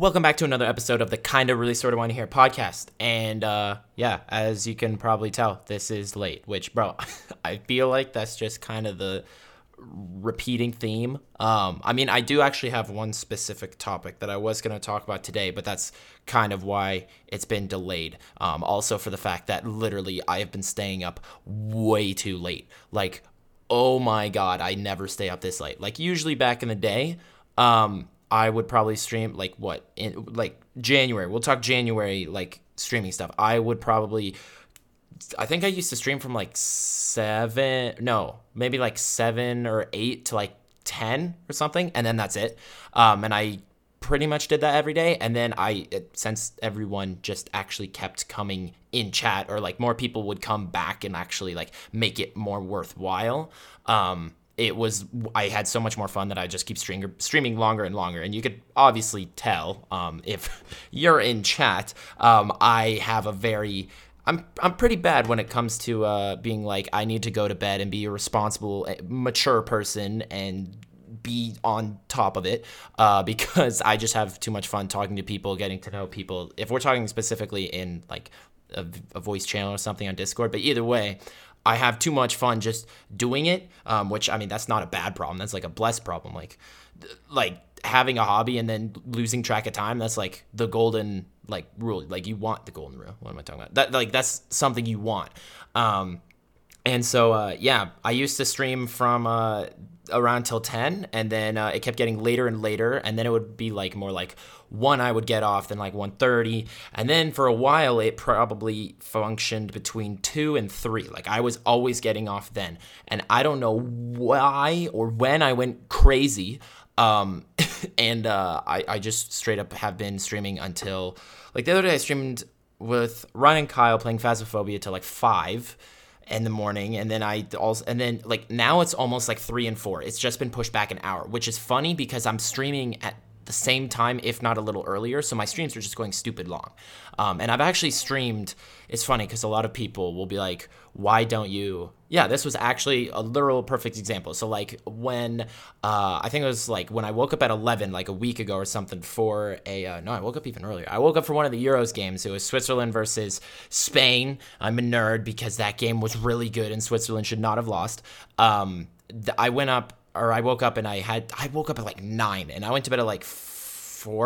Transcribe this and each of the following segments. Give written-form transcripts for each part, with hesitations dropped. Welcome back to another episode of the Kinda Really Sorta Wanna Hear podcast. And yeah, as you can probably tell, this is late, which, bro, I feel like that's just kind of the repeating theme. I mean, I do actually have one specific topic that I was going to talk about today, but that's kind of why it's been delayed. Also for the fact that literally I have been staying up way too late. Like, oh my God, I never stay up this late. Like, usually back in the day, I would probably stream, like, January. We'll talk January, like, streaming stuff. I think I used to stream from, like, 7 or 8 to, like, 10 or something, and then that's it. And I pretty much did that every day, and then since everyone just actually kept coming in chat, or, like, more people would come back and actually, like, make it more worthwhile, I had so much more fun that I just keep streaming longer and longer. And you could obviously tell, if you're in chat, I have a very, I'm pretty bad when it comes to, being like, I need to go to bed and be a responsible, mature person and be on top of it, because I just have too much fun talking to people, getting to know people. If we're talking specifically in like a voice channel or something on Discord, but either way, I have too much fun just doing it, which, I mean, that's not a bad problem. That's, like, a blessed problem. Like having a hobby and then losing track of time, that's, like, the golden, like, rule. Like, you want the golden rule. What am I talking about? That's something you want. And so, yeah, I used to stream from around till 10, and then it kept getting later and later, and then it would be, like, more like 1 I would get off, then like 1:30, and then for a while it probably functioned between 2 and 3. Like, I was always getting off then, and I don't know why or when I went crazy, and I just straight up have been streaming until, like, the other day I streamed with Ryan and Kyle playing Phasmophobia till like 5 in the morning, and then like now it's almost like 3 and 4. It's just been pushed back an hour, which is funny because I'm streaming at the same time, if not a little earlier, so my streams are just going stupid long. And I've actually streamed, it's funny because a lot of people will be like, why don't you, yeah, this was actually a literal perfect example. So, like, when I think it was like when I woke up at 11 like a week ago or something for I woke up even earlier. I woke up for one of the Euros games. It was Switzerland versus Spain. I'm a nerd because that game was really good and Switzerland should not have lost. I woke up and I woke up at like 9 and I went to bed at like 4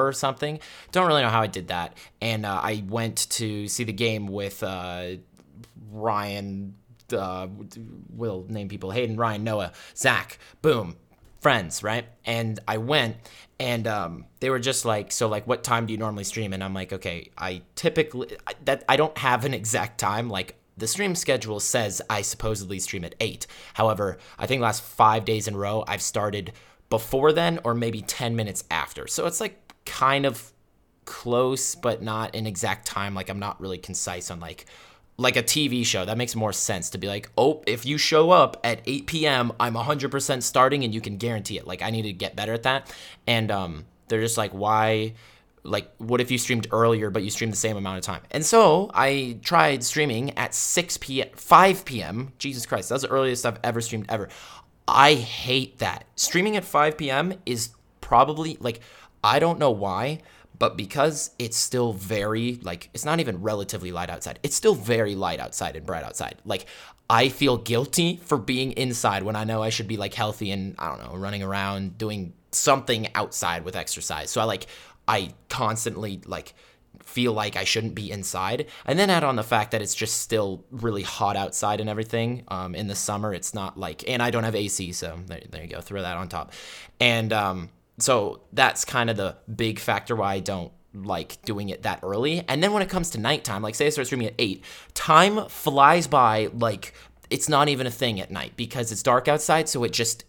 or something. Don't really know how I did that. And I went to see the game with Ryan, we'll name people, Hayden, Ryan, Noah, Zach, boom, friends, right? And I went and they were just like, so like, what time do you normally stream? And I'm like, okay, I don't have an exact time, like, the stream schedule says I supposedly stream at 8. However, I think last 5 days in a row, I've started before then or maybe 10 minutes after. So it's like kind of close, but not an exact time. Like, I'm not really concise on like a TV show. That makes more sense to be like, oh, if you show up at 8 p.m., I'm 100% starting and you can guarantee it. Like, I need to get better at that. And they're just like, why? Like, what if you streamed earlier, but you streamed the same amount of time? And so I tried streaming at 5 p.m. Jesus Christ, that's the earliest I've ever streamed ever. I hate that. Streaming at 5 p.m. is probably, like, I don't know why, but because it's still very, like, it's not even relatively light outside. It's still very light outside and bright outside. Like, I feel guilty for being inside when I know I should be, like, healthy and, I don't know, running around, doing something outside with exercise. So I constantly, like, feel like I shouldn't be inside. And then add on the fact that it's just still really hot outside and everything. In the summer, it's not like, and I don't have AC, so there you go, throw that on top. And so that's kind of the big factor why I don't like doing it that early. And then when it comes to nighttime, like, say I start streaming at 8, time flies by like it's not even a thing at night because it's dark outside, so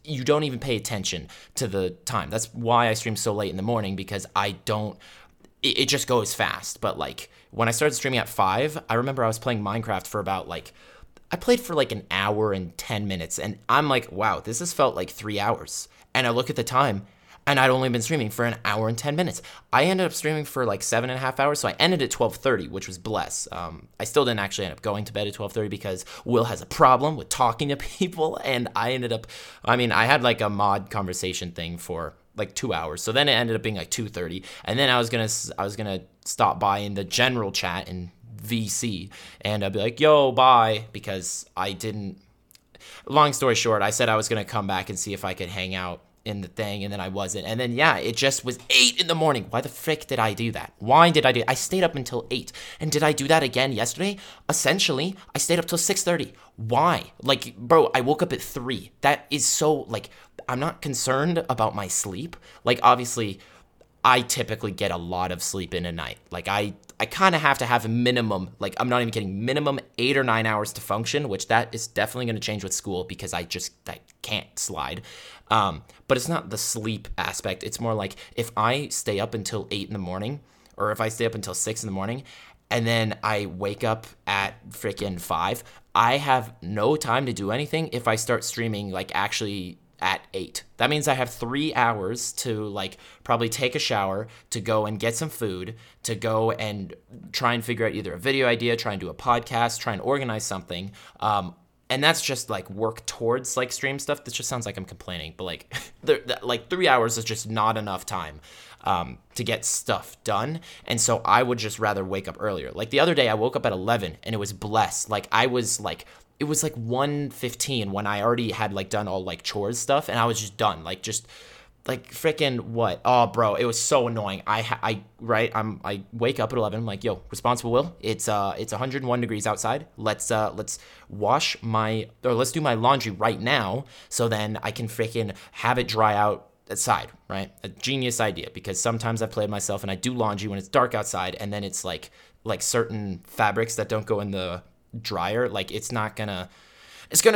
you don't even pay attention to the time. That's why I stream so late in the morning because it just goes fast. But, like, when I started streaming at 5, I remember I was playing Minecraft for about, like, I played for, like, an hour and 10 minutes, and I'm like, wow, this has felt like 3 hours. And I look at the time, and I'd only been streaming for an hour and 10 minutes. I ended up streaming for like 7.5 hours, so I ended at 12:30, which was bless. I still didn't actually end up going to bed at 12:30 because Will has a problem with talking to people, and I had like a mod conversation thing for like 2 hours. So then it ended up being like 2:30, and then I was gonna stop by in the general chat in VC, and I'd be like, yo, bye, because I didn't. Long story short, I said I was gonna come back and see if I could hang out in the thing, and then I wasn't, and then yeah, it just was 8 in the morning. Why the frick did I do that? Why did I do it? I stayed up until 8, and did I do that again yesterday? Essentially, I stayed up till 6:30. Why? Like, bro, I woke up at 3. That is so, like, I'm not concerned about my sleep. Like, obviously, I typically get a lot of sleep in a night. Like, I kind of have to have a minimum, like, I'm not even kidding, minimum 8 or 9 hours to function, which that is definitely going to change with school because I can't slide. But it's not the sleep aspect. It's more like if I stay up until 8 in the morning, or if I stay up until 6 in the morning, and then I wake up at freaking 5, I have no time to do anything if I start streaming, like, actually at 8. That means I have 3 hours to, like, probably take a shower, to go and get some food, to go and try and figure out either a video idea, try and do a podcast, try and organize something. And that's just, like, work towards, like, stream stuff. That just sounds like I'm complaining, but, like, like, 3 hours is just not enough time to get stuff done. And so I would just rather wake up earlier. Like, the other day I woke up at 11 and it was blessed. Like, I was, like, it was like 1:15 when I already had, like, done all, like, chores stuff, and I was just done, like, just, like, freaking what? Oh, bro, it was so annoying. I wake up at 11. I'm like, yo, responsible Will. It's 101 degrees outside. Let's wash let's do my laundry right now, so then I can freaking have it dry out outside. Right, a genius idea, because sometimes I play myself and I do laundry when it's dark outside, and then it's like certain fabrics that don't go in the dryer, like, it's gonna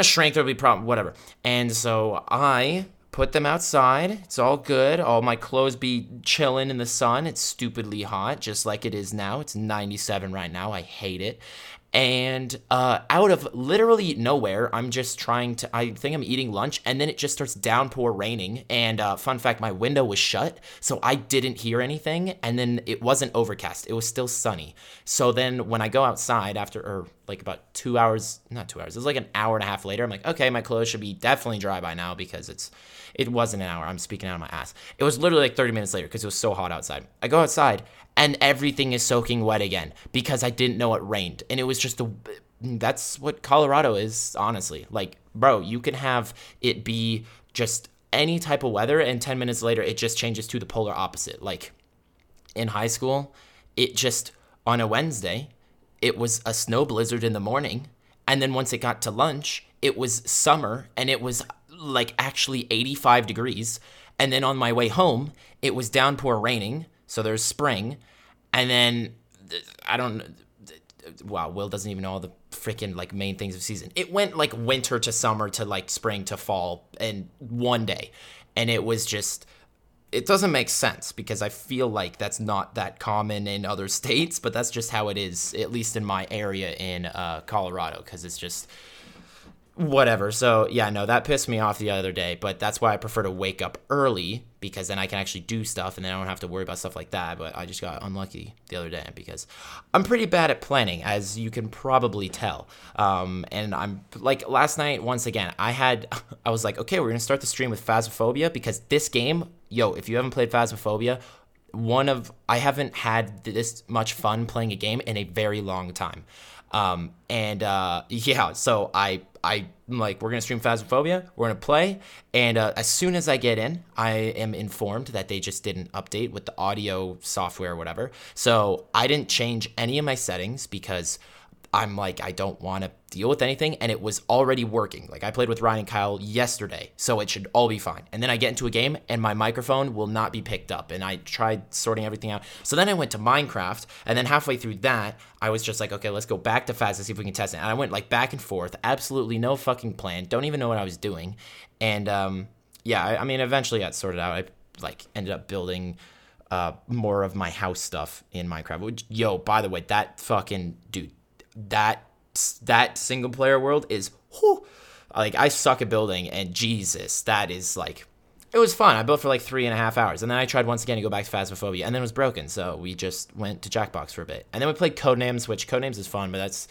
shrink, there'll be problem, whatever. And so I put them outside, it's all good, all my clothes be chilling in the sun. It's stupidly hot, just like it is now. It's 97 right now, I hate it. And out of literally nowhere, I'm just I think I'm eating lunch, and then it just starts downpour raining. And fun fact, my window was shut, so I didn't hear anything. And then it wasn't overcast, it was still sunny. So then when I go outside it was like an hour and a half later, I'm like, okay, my clothes should be definitely dry by now, because it wasn't an hour, I'm speaking out of my ass. It was literally like 30 minutes later, because it was so hot outside. I go outside, and everything is soaking wet again, because I didn't know it rained. And it was that's what Colorado is, honestly. Like, bro, you can have it be just any type of weather, and 10 minutes later, it just changes to the polar opposite. Like, in high school, it just, on a Wednesday, it was a snow blizzard in the morning, and then once it got to lunch, it was summer, and it was, like, actually 85 degrees, and then on my way home, it was downpour raining, so there's spring, and then, wow, Will doesn't even know all the freaking, like, main things of season. It went, like, winter to summer to, like, spring to fall in one day, and it was just, it doesn't make sense, because I feel like that's not that common in other states, but that's just how it is, at least in my area in Colorado, because it's just whatever. So yeah, no, that pissed me off the other day, but that's why I prefer to wake up early, because then I can actually do stuff, and then I don't have to worry about stuff like that. But I just got unlucky the other day, because I'm pretty bad at planning, as you can probably tell. And I'm like, last night, once again, I was like, okay, we're gonna start the stream with Phasmophobia, because this game, yo, if you haven't played Phasmophobia, I haven't had this much fun playing a game in a very long time. Yeah, so I'm like, we're going to stream Phasmophobia, we're going to play, and as soon as I get in, I am informed that they just did an update with the audio software or whatever, so I didn't change any of my settings, because I'm like, I don't want to deal with anything, and it was already working. Like, I played with Ryan and Kyle yesterday, so it should all be fine. And then I get into a game, and my microphone will not be picked up, and I tried sorting everything out. So then I went to Minecraft, and then halfway through that, I was just like, okay, let's go back to Phasmophobia and see if we can test it. And I went, like, back and forth, absolutely no fucking plan, don't even know what I was doing. And, yeah, I mean, eventually got sorted out. I, like, ended up building more of my house stuff in Minecraft. Which, yo, by the way, that fucking dude, that single player world is, whew, like, I suck at building, and Jesus, that is, like, it was fun. I built for like 3.5 hours, and then I tried once again to go back to Phasmophobia, and then it was broken, so we just went to Jackbox for a bit, and then we played Codenames, which Codenames is fun, but that's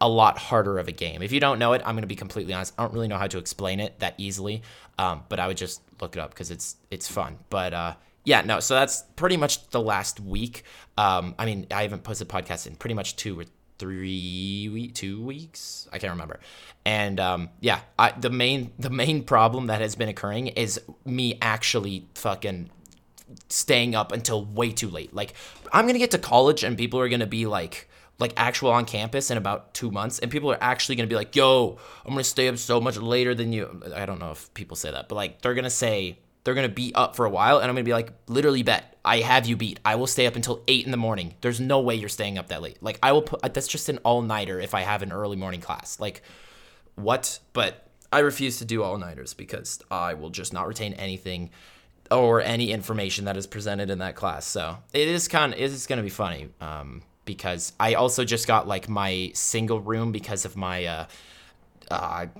a lot harder of a game. If you don't know it, I'm going to be completely honest. I don't really know how to explain it that easily, but I would just look it up because it's fun. But yeah, no, so that's pretty much the last week. I mean, I haven't posted podcasts in pretty much 2 or 3 weeks. I can't remember. And yeah, the main problem that has been occurring is me actually fucking staying up until way too late. Like, I'm going to get to college and people are going to be like actual on campus in about 2 months, and people are actually going to be like, yo, I'm going to stay up so much later than you. I don't know if people say that, but like they're going to say they're going to be up for a while, and I'm going to be like, literally bet, I have you beat. I will stay up until 8 in the morning. There's no way you're staying up that late. Like, I will put, that's just an all-nighter if I have an early morning class. Like, what? But I refuse to do all-nighters because I will just not retain anything or any information that is presented in that class. So it is going to be funny. Because I also just got like my single room because of my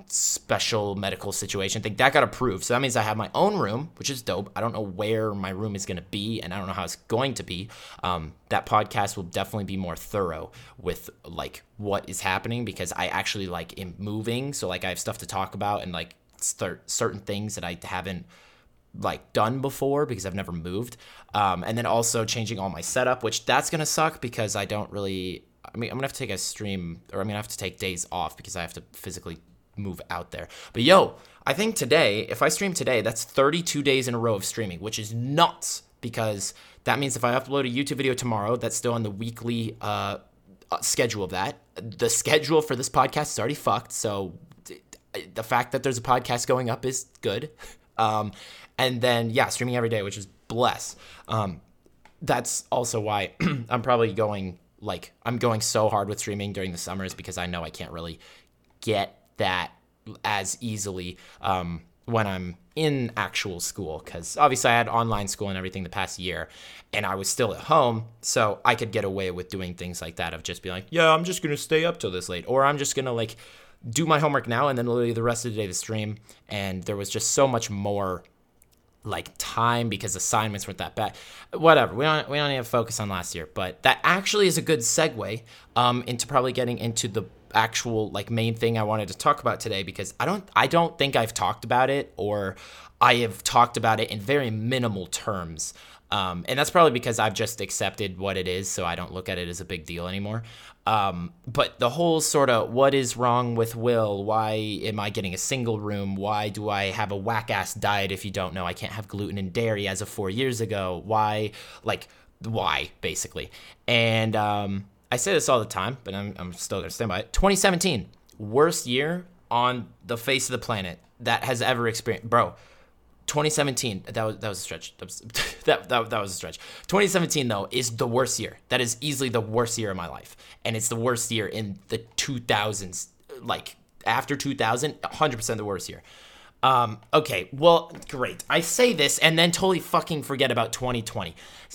special medical situation thing that got approved. So that means I have my own room, which is dope. I don't know where my room is going to be, and I don't know how it's going to be. That podcast will definitely be more thorough with like what is happening, because I actually like am moving. So like I have stuff to talk about and like start certain things that I haven't like done before because I've never moved. And then also changing all my setup, which that's going to suck because I don't really, I mean, I'm going to have to take a stream, or I'm going to have to take days off because I have to physically move out there. But yo, I think today, if I stream today, that's 32 days in a row of streaming, which is nuts, because that means if I upload a YouTube video tomorrow, that's still on the weekly schedule of that. The schedule for this podcast is already fucked. So the fact that there's a podcast going up is good. And then, yeah, streaming every day, which is bless. That's also why I'm probably going, like, I'm going so hard with streaming during the summers, because I know I can't really get that as easily when I'm in actual school, because obviously I had online school and everything the past year, and I was still at home, so I could get away with doing things like that, of just being like, yeah, I'm just going to stay up till this late, or I'm just going to, like, do my homework now and then literally the rest of the day to stream. And there was just so much more like time because assignments weren't that bad. Whatever. We don't even focus on last year, but that actually is a good segue into probably getting into the actual like main thing I wanted to talk about today, because I don't think I've talked about it, or I have talked about it in very minimal terms. And that's probably because I've just accepted what it is, so I don't look at it as a big deal anymore. But the whole sort of what is wrong with Will? Why am I getting a single room? Why do I have a whack-ass diet? If you don't know, I can't have gluten and dairy as of 4 years ago. Why? Like, why, basically? And I say this all the time, but I'm still going to stand by it. 2017, worst year on the face of the planet that has ever experienced. Bro. 2017, that was a stretch. That was a stretch. 2017, though, is the worst year. That is easily the worst year of my life. And it's the worst year in the 2000s. Like, after 2000, 100% the worst year. Okay, well, great. I say this and then totally fucking forget about 2020.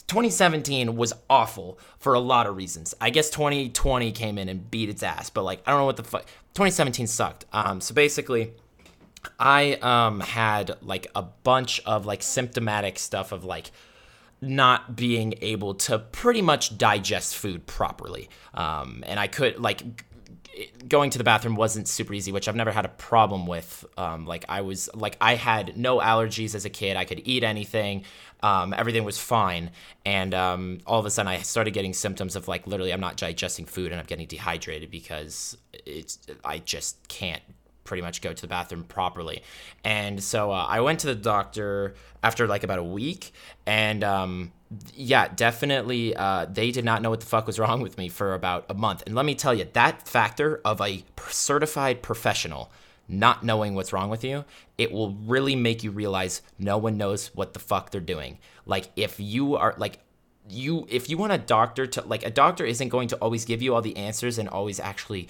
2017 was awful for a lot of reasons. I guess 2020 came in and beat its ass. But, like, I don't know what the fuck. 2017 sucked. So, basically, I had like a bunch of like symptomatic stuff of like not being able to pretty much digest food properly. And I could like going to the bathroom wasn't super easy, which I've never had a problem with. I had no allergies as a kid. I could eat anything. Everything was fine. And all of a sudden I started getting symptoms of like literally I'm not digesting food and I'm getting dehydrated because I just can't pretty much go to the bathroom properly. And so I went to the doctor after like about a week, and yeah, definitely they did not know what the fuck was wrong with me for about a month. And let me tell you, that factor of a certified professional not knowing what's wrong with you, it will really make you realize no one knows what the fuck they're doing. Like if you want a doctor to, like, a doctor isn't going to always give you all the answers and always actually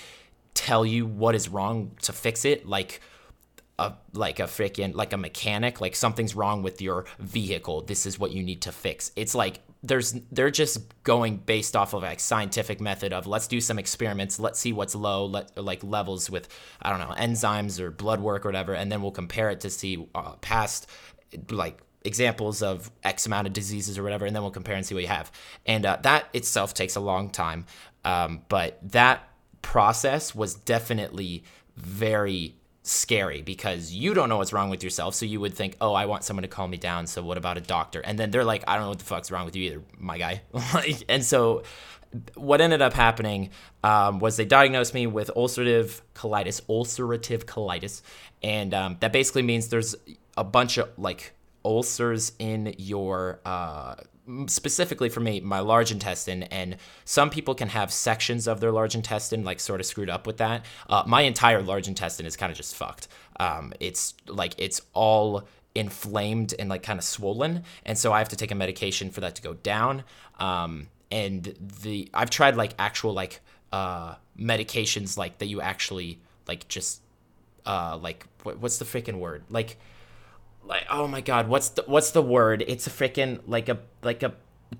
tell you what is wrong to fix it, like a mechanic, like something's wrong with your vehicle, this is what you need to fix. It's like they're just going based off of a scientific method of let's do some experiments, let's see what's low, like levels with, I don't know, enzymes or blood work or whatever, and then we'll compare it to see past like examples of X amount of diseases or whatever, and then we'll compare and see what you have. And that itself takes a long time, but that process was definitely very scary, because you don't know what's wrong with yourself. So you would think, oh, I want someone to calm me down, so what about a doctor? And then they're like, I don't know what the fuck's wrong with you either, my guy. And so what ended up happening was they diagnosed me with ulcerative colitis. And that basically means there's a bunch of like ulcers in your, specifically for me, my large intestine. And some people can have sections of their large intestine like sort of screwed up with that. My entire large intestine is kind of just fucked. It's like, it's all inflamed and like kind of swollen. And so I have to take a medication for that to go down. And I've tried like actual like medications like that you actually like just like what's the freaking word, like oh my god, what's the word? It's a freaking like a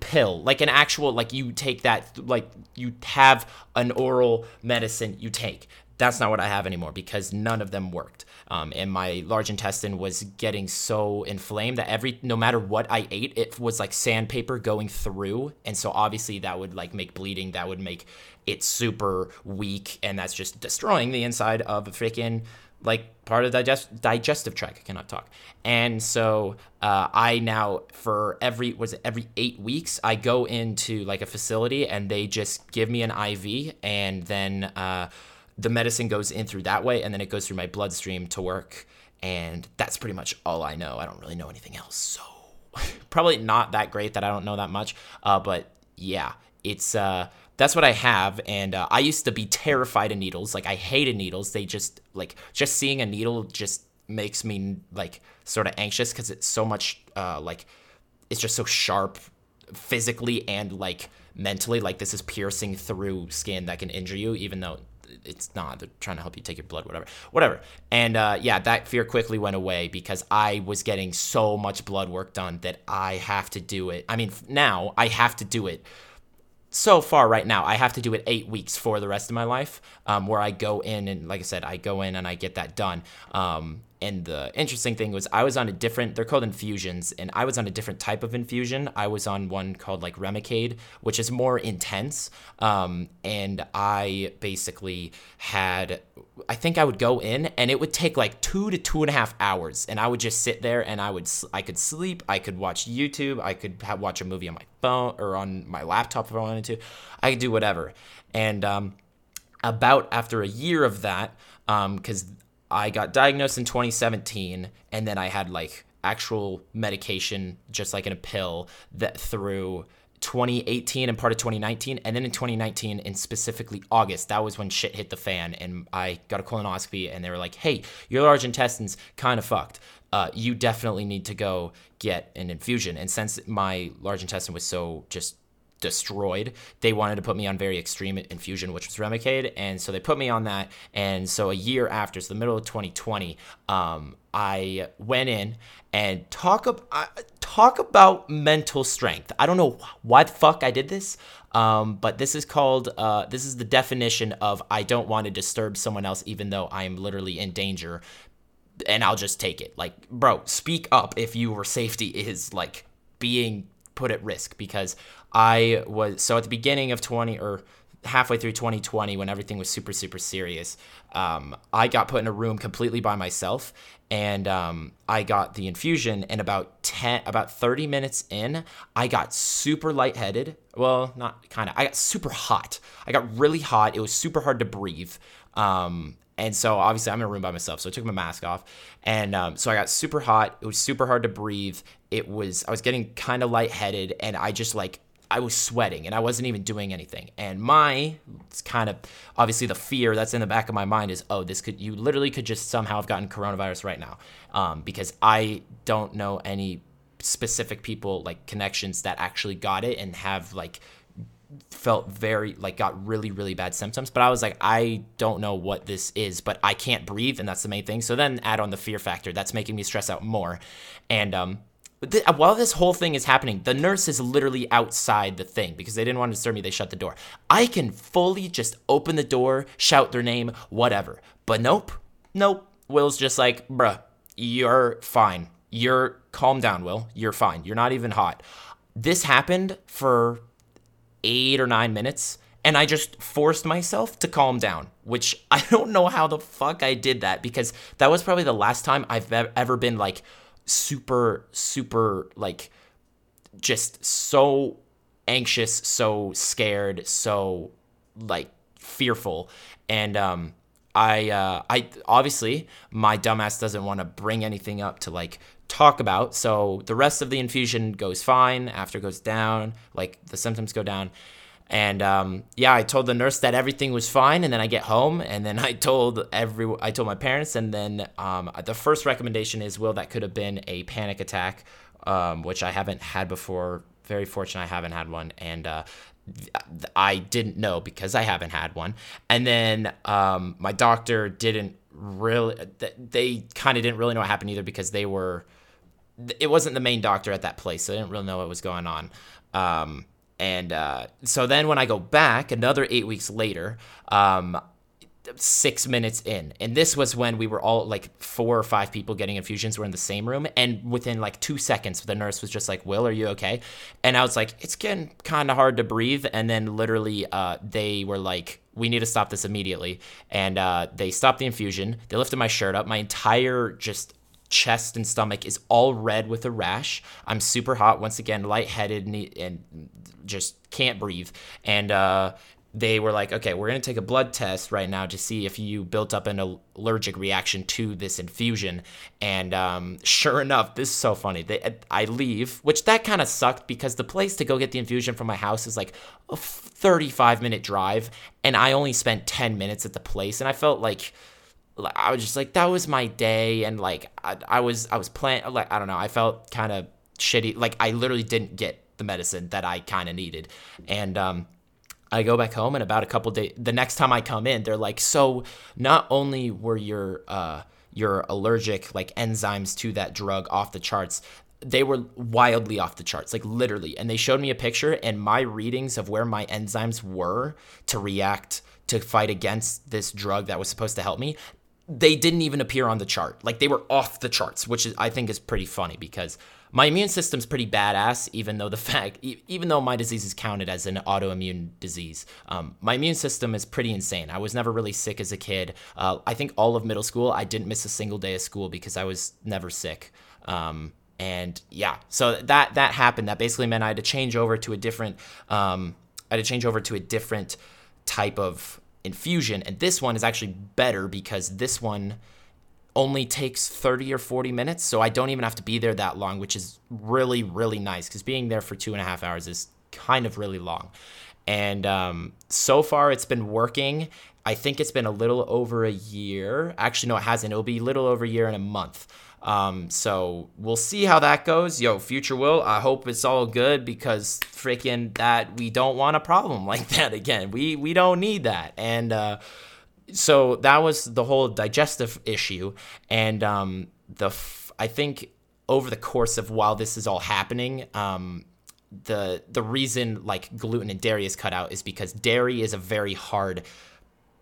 pill, like an actual, like you take that, like you have an oral medicine you take. That's not what I have anymore, because none of them worked. And my large intestine was getting so inflamed that no matter what I ate, it was like sandpaper going through. And so obviously that would like make bleeding, that would make it super weak. And that's just destroying the inside of a freaking like part of the digestive tract. I cannot talk. And so I now every 8 weeks, I go into like a facility and they just give me an IV, and then, the medicine goes in through that way, and then it goes through my bloodstream to work. And that's pretty much all I know. I don't really know anything else. So probably not that great that I don't know that much. But yeah, it's that's what I have. And I used to be terrified of needles. Like I hated needles. They just like seeing a needle just makes me like sort of anxious, because it's so much like it's just so sharp physically and like mentally. Like this is piercing through skin that can injure you, even though it's not, they're trying to help you take your blood, whatever. And yeah, that fear quickly went away, because I was getting so much blood work done that I have to do it. I mean, now I have to do it. So far right now, I have to do it 8 weeks for the rest of my life, where I go in and, like I said, I go in and I get that done. And the interesting thing was I was on a different, they're called infusions, and I was on a different type of infusion. I was on one called like Remicade, which is more intense. And I basically I think I would go in and it would take like 2 to 2.5 hours. And I would just sit there and I could sleep. I could watch YouTube. I could watch a movie on my phone or on my laptop if I wanted to. I could do whatever. And about after a year of that, because I got diagnosed in 2017, and then I had like actual medication, just like in a pill, that through 2018 and part of 2019. And then in 2019, and specifically August, that was when shit hit the fan, and I got a colonoscopy, and they were like, hey, your large intestine's kind of fucked. You definitely need to go get an infusion. And since my large intestine was so just destroyed, they wanted to put me on very extreme infusion, which was Remicade. And so they put me on that. And so a year after, so the middle of 2020, I went in, and talk about mental strength. I don't know why the fuck I did this, but this is called, this is the definition of I don't want to disturb someone else, even though I am literally in danger, and I'll just take it. Like, bro, speak up if your safety is like being put at risk, because I was, so at the beginning of 20 or halfway through 2020, when everything was super, super serious, I got put in a room completely by myself, and I got the infusion, and about 30 minutes in, I got super lightheaded. Well, not kind of, I got super hot. I got really hot. It was super hard to breathe. And so obviously I'm in a room by myself, so I took my mask off. And so I got super hot. It was super hard to breathe. I was getting kind of lightheaded, and I just like, I was sweating and I wasn't even doing anything. And it's kind of obviously the fear that's in the back of my mind is, oh, you literally could just somehow have gotten coronavirus right now. Because I don't know any specific people, like connections that actually got it and have like felt very like got really, really bad symptoms. But I was like, I don't know what this is, but I can't breathe. And that's the main thing. So then add on the fear factor, that's making me stress out more. And, while this whole thing is happening, the nurse is literally outside the thing because they didn't want to disturb me. They shut the door. I can fully just open the door, shout their name, whatever. But nope. Will's just like, bruh, you're fine. Calm down, Will. You're fine. You're not even hot. This happened for 8 or 9 minutes. And I just forced myself to calm down, which I don't know how the fuck I did that, because that was probably the last time I've ever been like super like just so anxious, so scared, so like fearful. And I obviously, my dumbass doesn't want to bring anything up to like talk about. So the rest of the infusion goes fine. After it goes down, like the symptoms go down. And yeah, I told the nurse that everything was fine, and then I get home, and then I told my parents, and then the first recommendation is, well, that could have been a panic attack, which I haven't had before. Very fortunate I haven't had one, and I didn't know because I haven't had one. And then my doctor didn't really, they kind of didn't really know what happened either, because they were, it wasn't the main doctor at that place, so they didn't really know what was going on. And so then when I go back another 8 weeks later, 6 minutes in, and this was when we were all like 4 or 5 people getting infusions were in the same room, and within like 2 seconds, the nurse was just like, Will, are you okay? And I was like, it's getting kind of hard to breathe. And then literally they were like, we need to stop this immediately. And they stopped the infusion. They lifted my shirt up. My entire just chest and stomach is all red with a rash. I'm super hot, once again, lightheaded, and just can't breathe. And they were like, okay, we're going to take a blood test right now to see if you built up an allergic reaction to this infusion. And sure enough, this is so funny, I leave, which that kind of sucked, because the place to go get the infusion from my house is like a 35-minute drive, and I only spent 10 minutes at the place, and I felt like I was just like, that was my day, and like I was playing, like, I don't know, I felt kind of shitty, like I literally didn't get the medicine that I kind of needed. And I go back home, and about a couple days, the next time I come in, they're like, so not only were your allergic like enzymes to that drug off the charts, they were wildly off the charts, like literally. And they showed me a picture, and my readings of where my enzymes were to react to fight against this drug that was supposed to help me, they didn't even appear on the chart. Like, they were off the charts, which is, I think, is pretty funny, because my immune system's pretty badass, even though my disease is counted as an autoimmune disease. My immune system is pretty insane. I was never really sick as a kid. I think all of middle school, I didn't miss a single day of school because I was never sick. And yeah, so that happened. That basically meant I had to change over to a different, type of infusion, and this one is actually better because this one only takes 30 or 40 minutes, so I don't even have to be there that long, which is really, really nice, because being there for 2.5 hours is kind of really long. And so far it's been working. I think it's been a little over a year. Actually, no, it hasn't. It'll be a little over a year and a month. So we'll see how that goes. Yo, future Will, I hope it's all good, because freaking that, we don't want a problem like that again. We don't need that. And so that was the whole digestive issue. And I think over the course of while this is all happening, the reason like gluten and dairy is cut out is because dairy is a very hard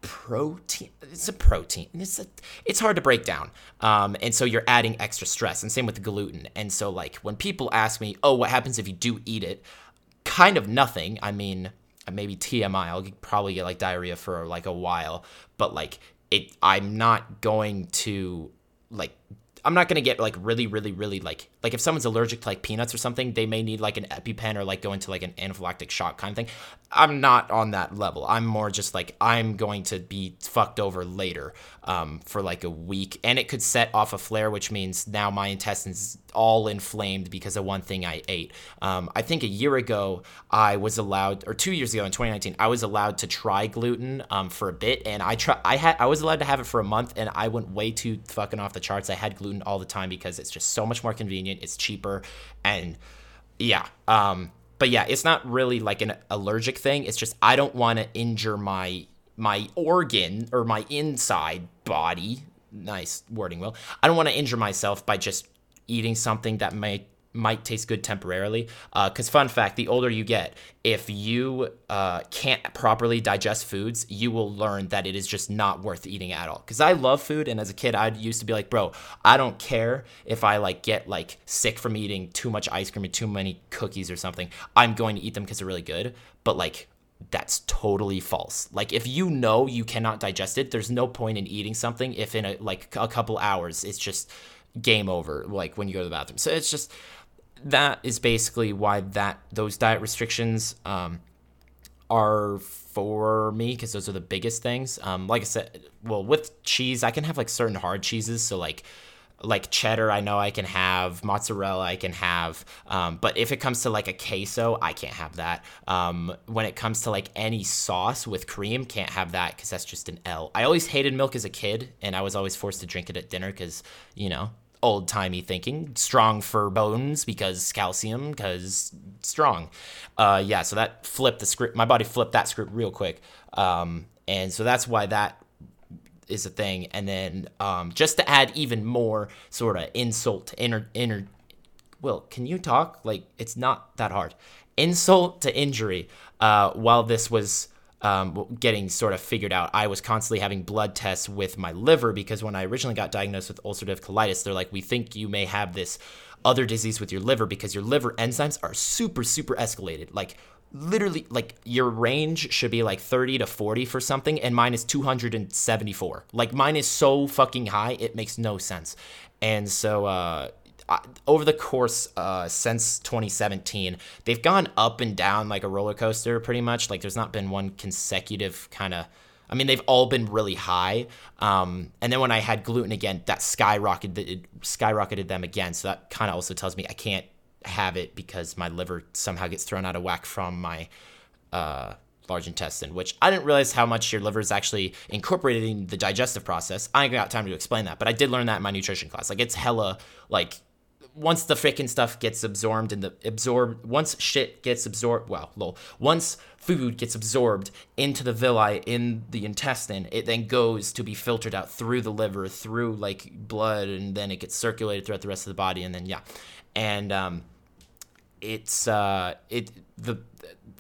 protein. It's a protein. It's hard to break down. And so you're adding extra stress, and same with the gluten. And so like when people ask me, oh, what happens if you do eat it? Kind of nothing. I mean, maybe TMI, I'll probably get like diarrhea for like a while, but like I'm not going to get like really, really, really like if someone's allergic to like peanuts or something, they may need like an EpiPen or like go into like an anaphylactic shock kind of thing. I'm not on that level. I'm more just like, I'm going to be fucked over later for like a week, and it could set off a flare, which means now my intestines all inflamed because of one thing I ate. I think a year ago I was allowed, or 2 years ago in 2019, I was allowed to try gluten for a bit, and I was allowed to have it for a month, and I went way too fucking off the charts. I had gluten all the time because it's just so much more convenient, it's cheaper, and yeah. But yeah, it's not really like an allergic thing. It's just I don't want to injure my organ or my inside body. Nice wording, Will. I don't want to injure myself by just eating something that might taste good temporarily, because fun fact, the older you get, if you can't properly digest foods, you will learn that it is just not worth eating at all. Because I love food, and as a kid I used to be like, bro, I don't care if I like get like sick from eating too much ice cream or too many cookies or something, I'm going to eat them because they're really good. But like that's totally false. Like, if you know you cannot digest it, there's no point in eating something if in a couple hours it's just game over, like when you go to the bathroom. So it's just, that is basically why those diet restrictions are for me, because those are the biggest things. Like I said, well, with cheese, I can have like certain hard cheeses. So like cheddar, I know I can have mozzarella, I can have, but if it comes to like a queso, I can't have that. When it comes to like any sauce with cream, can't have that, because that's just an L. I always hated milk as a kid, and I was always forced to drink it at dinner because, you know, old timey thinking, strong for bones because calcium, because strong. Yeah, so that flipped the script. My body flipped that script real quick. And so that's why that is a thing. And then just to add even more sort of insult to inner Will, can you talk? Like, it's not that hard. Insult to injury. While this was getting sort of figured out, I was constantly having blood tests with my liver, because when I originally got diagnosed with ulcerative colitis, they're like, we think you may have this other disease with your liver, because your liver enzymes are super, super escalated. Like, literally, like, your range should be like 30 to 40 for something, and mine is 274. Like, mine is so fucking high, it makes no sense. And so over the course since 2017, they've gone up and down like a roller coaster, pretty much. Like, there's not been one consecutive kind of, I mean, they've all been really high. And then when I had gluten again, that skyrocketed them again. So that kind of also tells me I can't have it, because my liver somehow gets thrown out of whack from my large intestine, which I didn't realize how much your liver is actually incorporated in the digestive process. I ain't got time to explain that, but I did learn that in my nutrition class. Like, it's hella, like, once the freaking stuff gets absorbed and once food gets absorbed into the villi in the intestine, it then goes to be filtered out through the liver, through like blood, and then it gets circulated throughout the rest of the body. And then, yeah. And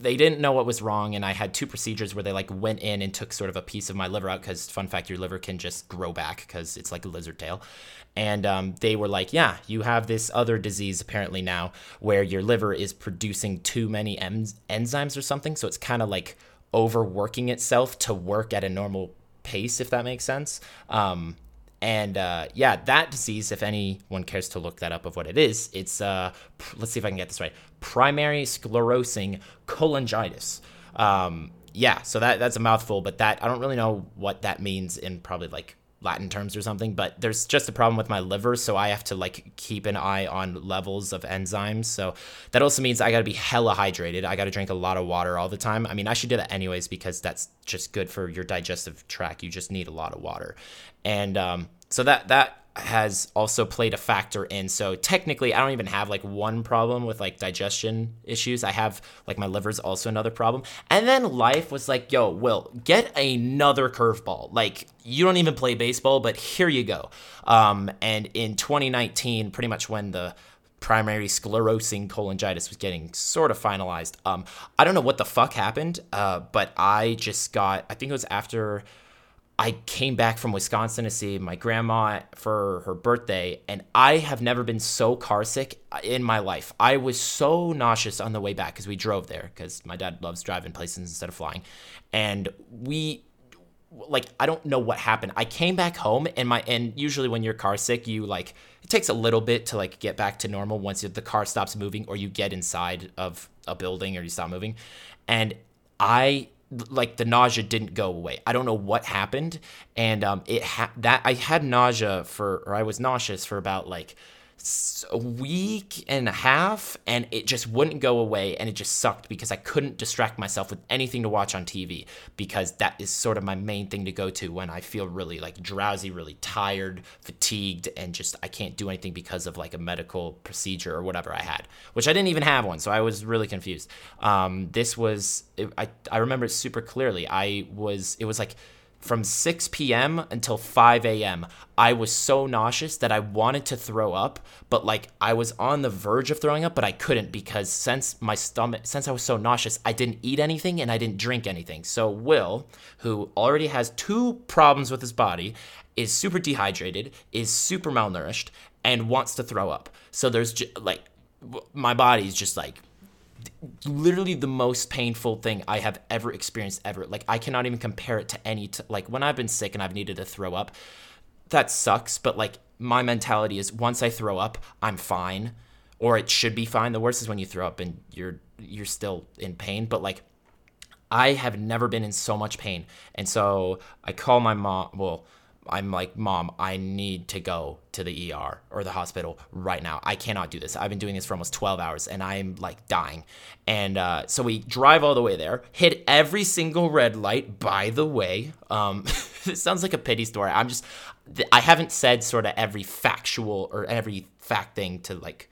they didn't know what was wrong, and I had two procedures where they like went in and took sort of a piece of my liver out, because fun fact, your liver can just grow back because it's like a lizard tail. And they were like, yeah, you have this other disease apparently now where your liver is producing too many enzymes or something, so it's kind of like overworking itself to work at a normal pace, if that makes sense. And that disease, if anyone cares to look that up of what it is, it's, let's see if I can get this right, primary sclerosing cholangitis. Yeah, so that's a mouthful, but that, I don't really know what that means in probably like Latin terms or something, but there's just a problem with my liver, so I have to like keep an eye on levels of enzymes. So that also means I gotta be hella hydrated. I gotta drink a lot of water all the time. I mean, I should do that anyways, because that's just good for your digestive tract. You just need a lot of water. And so that has also played a factor in. So technically, I don't even have like one problem with like digestion issues. I have like my liver's also another problem. And then life was like, yo, Will, get another curveball. Like, you don't even play baseball, but here you go. And in 2019, pretty much when the primary sclerosing cholangitis was getting sort of finalized, I don't know what the fuck happened, but I think it was after I came back from Wisconsin to see my grandma for her birthday, and I have never been so carsick in my life. I was so nauseous on the way back, because we drove there, because my dad loves driving places instead of flying. And we, like, I don't know what happened. I came back home, and usually when you're carsick, you like, it takes a little bit to like get back to normal once the car stops moving, or you get inside of a building, or you stop moving. And like the nausea didn't go away. I don't know what happened. And I was nauseous for about like a week and a half, and it just wouldn't go away, and it just sucked, because I couldn't distract myself with anything to watch on TV, because that is sort of my main thing to go to when I feel really like drowsy, really tired, fatigued, and just I can't do anything because of like a medical procedure or whatever I had, which I didn't even have one, so I was really confused. I remember it super clearly. It was like from 6 p.m. until 5 a.m., I was so nauseous that I wanted to throw up, but like I was on the verge of throwing up, but I couldn't, because since I was so nauseous, I didn't eat anything and I didn't drink anything. So Will, who already has two problems with his body, is super dehydrated, is super malnourished, and wants to throw up. So there's my body's just like, literally the most painful thing I have ever experienced ever. Like, I cannot even compare it to any, like, when I've been sick and I've needed to throw up, that sucks. But, like, my mentality is once I throw up, I'm fine, or it should be fine. The worst is when you throw up and you're still in pain. But, like, I have never been in so much pain. And so I call my mom. Well, I'm like, Mom, I need to go to the ER or the hospital right now. I cannot do this. I've been doing this for almost 12 hours and I'm like dying. And so we drive all the way there, hit every single red light, by the way. It sounds like a pity story. I haven't said sort of every factual or every fact thing to like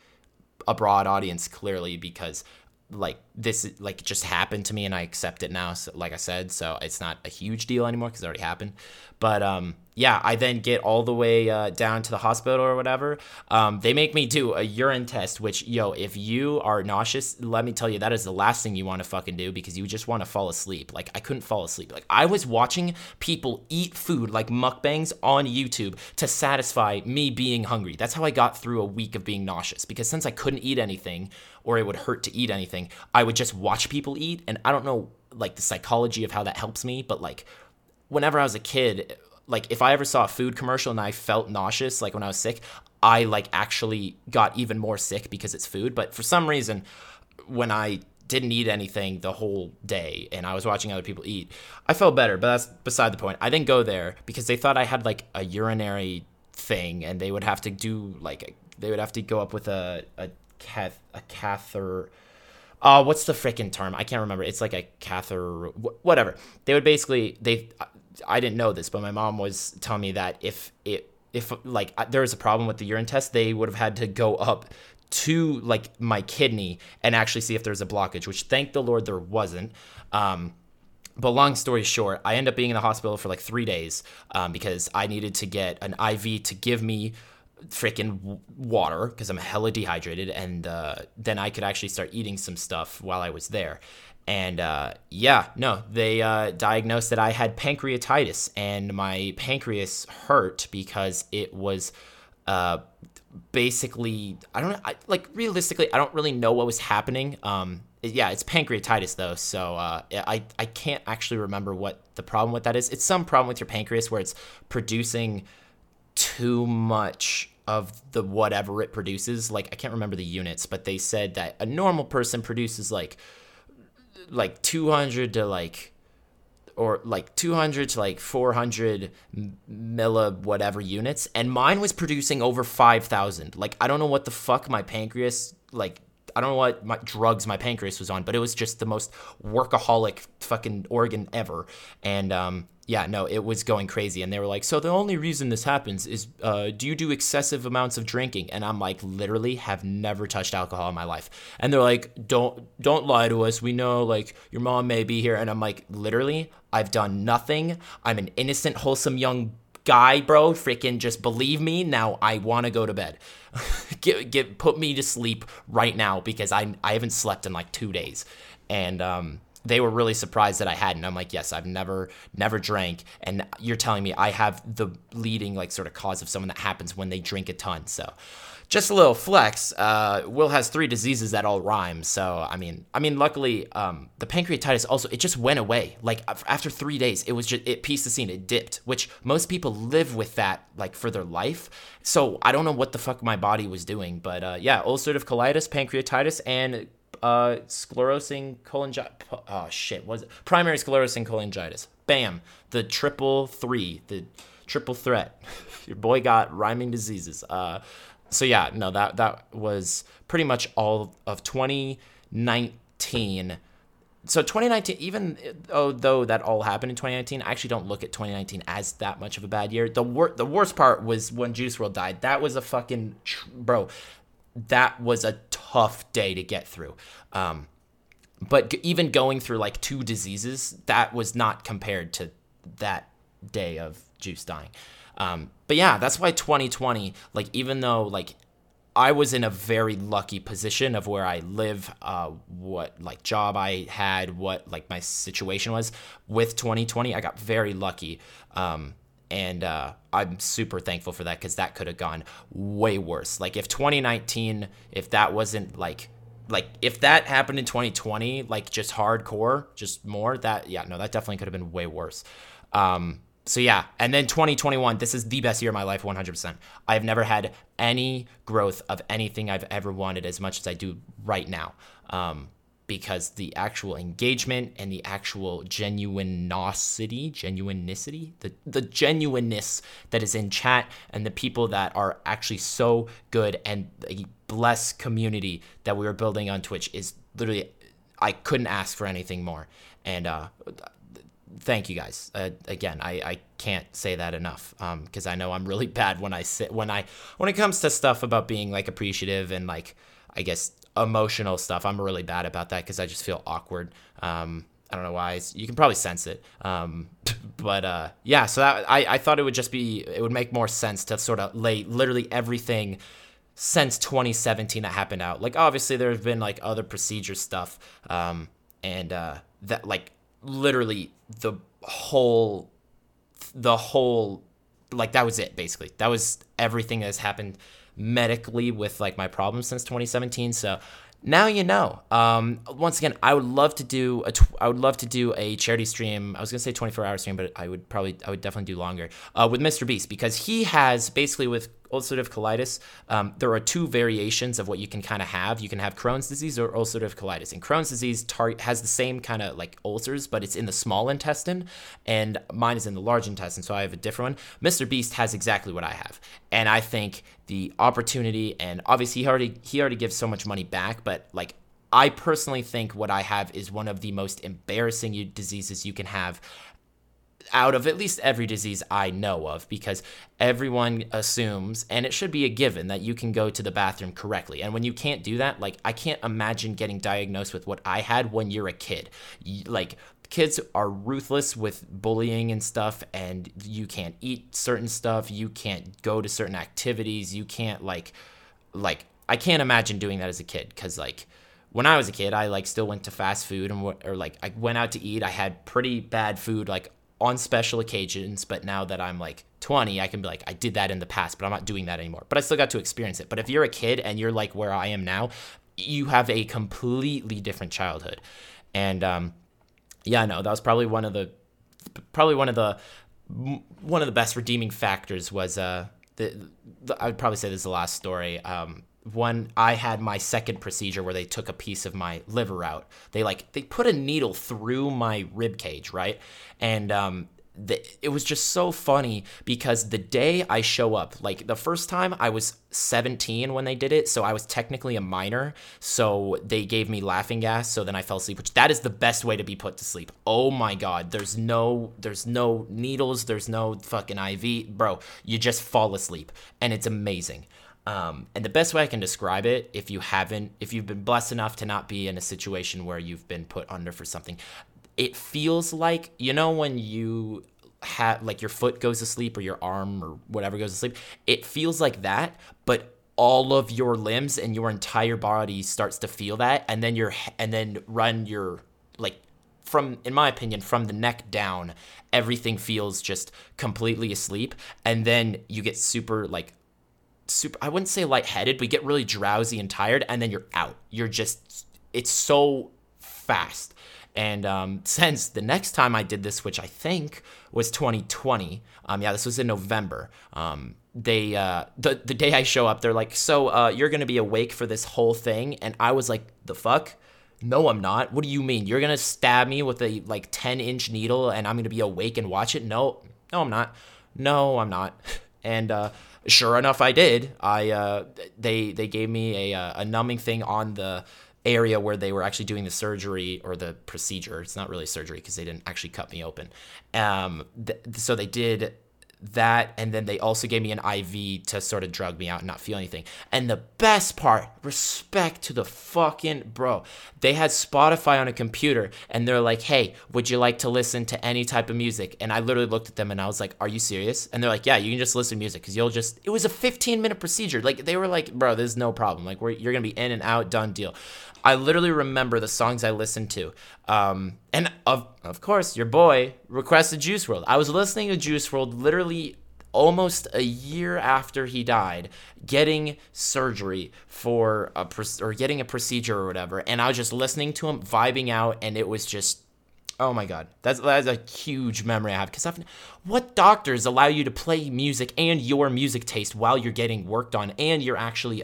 a broad audience clearly, because like this like just happened to me and I accept it now. So, like I said, so it's not a huge deal anymore because it already happened. But yeah, I then get all the way down to the hospital or whatever. They make me do a urine test, which, yo, if you are nauseous, let me tell you, that is the last thing you want to fucking do, because you just want to fall asleep. Like, I couldn't fall asleep. Like, I was watching people eat food, like mukbangs on YouTube, to satisfy me being hungry. That's how I got through a week of being nauseous, because since I couldn't eat anything, or it would hurt to eat anything, I would just watch people eat. And I don't know, like, the psychology of how that helps me, but, like, whenever I was a kid, like, if I ever saw a food commercial and I felt nauseous, like, when I was sick, I, like, actually got even more sick because it's food. But for some reason, when I didn't eat anything the whole day and I was watching other people eat, I felt better, but that's beside the point. I didn't go there because they thought I had, like, a urinary thing, and they would have to do, like, they would have to go up with a catheter. What's the frickin' term? I can't remember. It's like a catheter, whatever. They would basically, I didn't know this, but my mom was telling me that if like there was a problem with the urine test, they would have had to go up to like my kidney and actually see if there was a blockage, which thank the Lord there wasn't. But long story short, I end up being in the hospital for like 3 days because I needed to get an IV to give me freaking water because I'm hella dehydrated, and then I could actually start eating some stuff while I was there. And they diagnosed that I had pancreatitis, and my pancreas hurt because it was basically, I don't know, like realistically, I don't really know what was happening. Yeah, it's pancreatitis though, so I can't actually remember what the problem with that is. It's some problem with your pancreas where it's producing too much of the whatever it produces. Like, I can't remember the units, but they said that a normal person produces like 200 to like, or like 200 to like 400 milli whatever units, and mine was producing over 5,000. Like, I don't know what the fuck my pancreas, like, I don't know what drugs my pancreas was on, but it was just the most workaholic fucking organ ever. And yeah, no, it was going crazy. And they were like, so the only reason this happens is, do you do excessive amounts of drinking? And I'm like, literally have never touched alcohol in my life. And they're like, don't lie to us. We know, like, your mom may be here. And I'm like, literally, I've done nothing. I'm an innocent, wholesome young guy, bro. Freaking just believe me. Now I want to go to bed. Put me to sleep right now, because I haven't slept in like 2 days. And, they were really surprised that I hadn't. I'm like, yes, I've never drank. And you're telling me I have the leading, like, sort of cause of someone that happens when they drink a ton. So just a little flex. Will has 3 diseases that all rhyme. So, I mean, luckily, the pancreatitis also, it just went away. Like, after 3 days, it was just, it pieced the scene. It dipped, which most people live with that, like, for their life. So I don't know what the fuck my body was doing. But, yeah, ulcerative colitis, pancreatitis, and sclerosing cholangitis. Oh shit, what was it? Primary sclerosing cholangitis. Bam, the triple threat. Your boy got rhyming diseases. So yeah, no, that was pretty much all of 2019. So 2019, even though that all happened in 2019, I actually don't look at 2019 as that much of a bad year. The worst part was when Juice WRLD died. That was a fucking bro. That was a tough day to get through. But even going through like 2 diseases, that was not compared to that day of Juice dying. But yeah, that's why 2020, like, even though like I was in a very lucky position of where I live, what like job I had, what like my situation was with 2020, I got very lucky. And I'm super thankful for that, because that could have gone way worse. Like, if 2019, if that wasn't like like if that happened in 2020, like just hardcore, just more that, yeah, no, that definitely could have been way worse. So yeah, and then 2021, this is the best year of my life, 100%. I've never had any growth of anything I've ever wanted as much as I do right now, because the actual engagement and the actual genuineness, the genuineness that is in chat and the people that are actually so good and a blessed community that we are building on Twitch is literally, I couldn't ask for anything more. And, thank you guys. Again, I can't say that enough, because I know I'm really bad when I sit, when it comes to stuff about being like appreciative and like, I guess, emotional stuff. I'm really bad about that because I just feel awkward. I don't know why. You can probably sense it. But yeah, so that, I thought it would just be, it would make more sense to sort of lay literally everything since 2017 that happened out. Like, obviously there have been like other procedure stuff, and that like, literally the whole like that was it, basically. That was everything that's happened medically with like my problem since 2017. So now, you know, once again, I would love to do a charity stream. I was gonna say 24-hour stream, but I would definitely do longer with Mr. Beast, because he has basically with ulcerative colitis, there are two variations of what you can kind of have. You can have Crohn's disease or ulcerative colitis. And Crohn's disease has the same kind of like ulcers, but it's in the small intestine, and mine is in the large intestine, so I have a different one. Mr. Beast has exactly what I have. And I think the opportunity, and obviously he already gives so much money back, but like I personally think what I have is one of the most embarrassing diseases you can have out of at least every disease I know of, because everyone assumes, and it should be a given, that you can go to the bathroom correctly. And when you can't do that, like I can't imagine getting diagnosed with what I had when you're a kid. Like kids are ruthless with bullying and stuff, and you can't eat certain stuff, you can't go to certain activities, you can't like I can't imagine doing that as a kid, because like when I was a kid, I like still went to fast food and or like I went out to eat. I had pretty bad food like on special occasions, but now that I'm like 20, I can be like, I did that in the past, but I'm not doing that anymore. But I still got to experience it. But if you're a kid and you're like where I am now, you have a completely different childhood. And yeah, no, that was probably one of the best redeeming factors was I would probably say this is the last story. When I had my second procedure where they took a piece of my liver out, they put a needle through my rib cage, right? And it was just so funny, because the day I show up, like the first time I was 17 when they did it, so I was technically a minor, so they gave me laughing gas, so then I fell asleep, which that is the best way to be put to sleep. Oh my god, there's no needles, there's no fucking IV, bro, you just fall asleep, and it's amazing. And the best way I can describe it, if you've been blessed enough to not be in a situation where you've been put under for something, it feels like, you know, when you have like your foot goes to sleep or your arm or whatever goes to sleep, it feels like that, but all of your limbs and your entire body starts to feel that. And then run your, like, from, in my opinion, from the neck down, everything feels just completely asleep. And then you get super, I wouldn't say lightheaded, but you get really drowsy and tired, and then you're out. You're just, it's so fast. And since the next time I did this, which I think was 2020, yeah, this was in November, they the day I show up, they're like, so you're gonna be awake for this whole thing, and I was like, the fuck? No, I'm not. What do you mean? You're gonna stab me with a like 10-inch needle, and I'm gonna be awake and watch it? No, I'm not. No, I'm not. And sure enough, I did. They gave me a numbing thing on the area where they were actually doing the surgery or the procedure. It's not really surgery because they didn't actually cut me open. So they did that, and then they also gave me an IV to sort of drug me out and not feel anything. And the best part, respect to the fucking bro, they had Spotify on a computer, and they're like, hey, would you like to listen to any type of music? And I literally looked at them and I was like, are you serious? And they're like, yeah, you can just listen to music, because it was a 15-minute procedure. Like, they were like, bro, there's no problem. Like, you're gonna be in and out, done deal. I literally remember the songs I listened to. And of course, your boy requested Juice WRLD. I was listening to Juice WRLD literally almost a year after he died, getting surgery for getting a procedure or whatever. And I was just listening to him, vibing out, and it was just, oh my God, that's a huge memory I have. Because what doctors allow you to play music and your music taste while you're getting worked on, and you're actually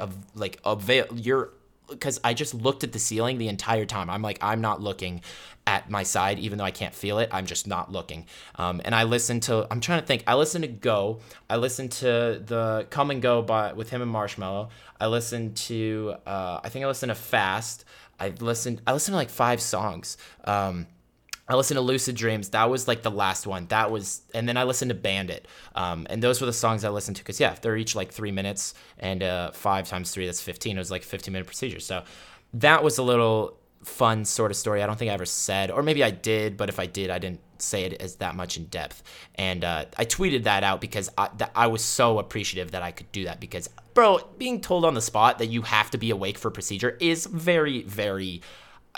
because I just looked at the ceiling the entire time. I'm like, I'm not looking at my side, even though I can't feel it. I'm just not looking. And I listened to, I'm trying to think. I listened to Go. I listened to the Come and Go with him and Marshmello. I listened to, I think I listened to Fast. I listened to like 5 songs. I listened to Lucid Dreams. That was like the last one. And then I listened to Bandit. And those were the songs I listened to because, yeah, they're each like 3 minutes, and 5 times 3, that's 15. It was like a 15-minute procedure. So that was a little fun sort of story. I don't think I ever said, or maybe I did, but if I did, I didn't say it as that much in depth. And I tweeted that out because I was so appreciative that I could do that because, bro, being told on the spot that you have to be awake for procedure is very, very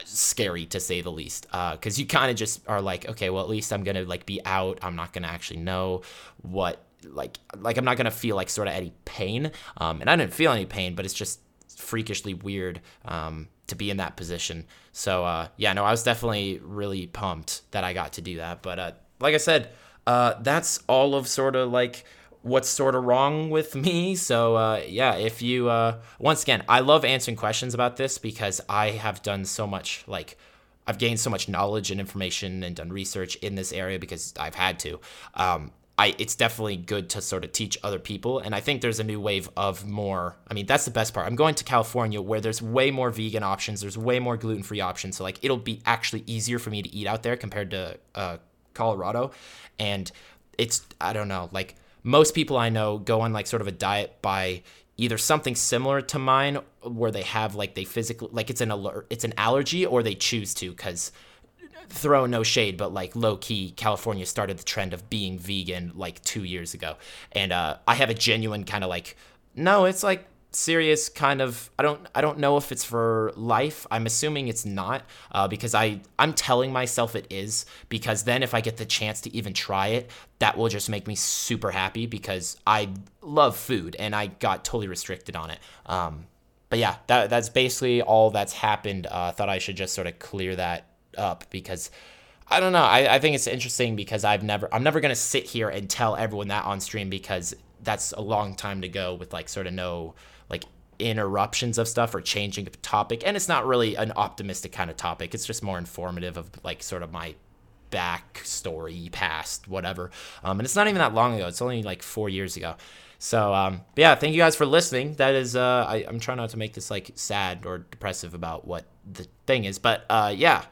scary, to say the least, because you kind of just are like, okay, well, at least I'm gonna like be out. I'm not gonna actually know what like I'm not gonna feel like sort of any pain, and I didn't feel any pain, but it's just freakishly weird to be in that position. So yeah, no, I was definitely really pumped that I got to do that. But like I said, that's all of sort of like what's sort of wrong with me. So yeah, if you once again, I love answering questions about this because I have done so much, like I've gained so much knowledge and information and done research in this area because I've had to. It's definitely good to sort of teach other people, and I think there's a new wave of more. I mean, that's the best part. I'm going to California where there's way more vegan options, there's way more gluten-free options, so like it'll be actually easier for me to eat out there compared to Colorado. And it's, I don't know, like most people I know go on like sort of a diet by either something similar to mine where they have like they physically, like it's an allergy, or they choose to, because throw no shade, but like low key California started the trend of being vegan like 2 years ago. And I have a genuine kind of like, no, it's like serious kind of, I don't know if it's for life. I'm assuming it's not, because I'm telling myself it is, because then if I get the chance to even try it, that will just make me super happy because I love food and I got totally restricted on it. But yeah, that's basically all that's happened. I thought I should just sort of clear that up because I don't know. I think it's interesting because I'm never going to sit here and tell everyone that on stream, because that's a long time to go with like sort of no like interruptions of stuff or changing the topic. And it's not really an optimistic kind of topic. It's just more informative of like sort of my backstory, past, whatever. And it's not even that long ago. It's only like 4 years ago. So yeah, thank you guys for listening. That is, I'm trying not to make this like sad or depressive about what the thing is, but yeah,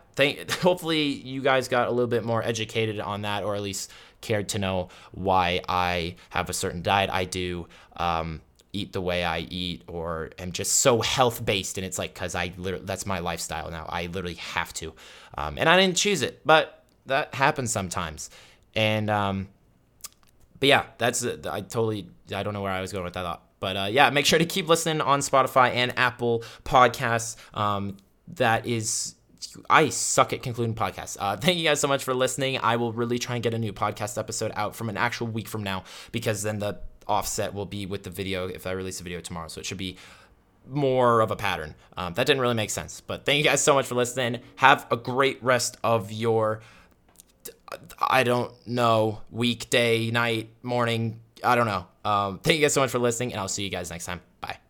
hopefully you guys got a little bit more educated on that, or at least cared to know why I have a certain diet I do, eat the way I eat, or am just so health-based. And it's like, because that's my lifestyle now. I literally have to. And I didn't choose it, but that happens sometimes. And, but yeah, I don't know where I was going with that thought. But yeah, make sure to keep listening on Spotify and Apple Podcasts. That is, I suck at concluding podcasts. Thank you guys so much for listening. I will really try and get a new podcast episode out from an actual week from now, because then the offset will be with the video if I release the video tomorrow. So it should be more of a pattern. That didn't really make sense, but thank you guys so much for listening. Have a great rest of your, I don't know, weekday, night, morning. I don't know. Thank you guys so much for listening, and I'll see you guys next time. Bye.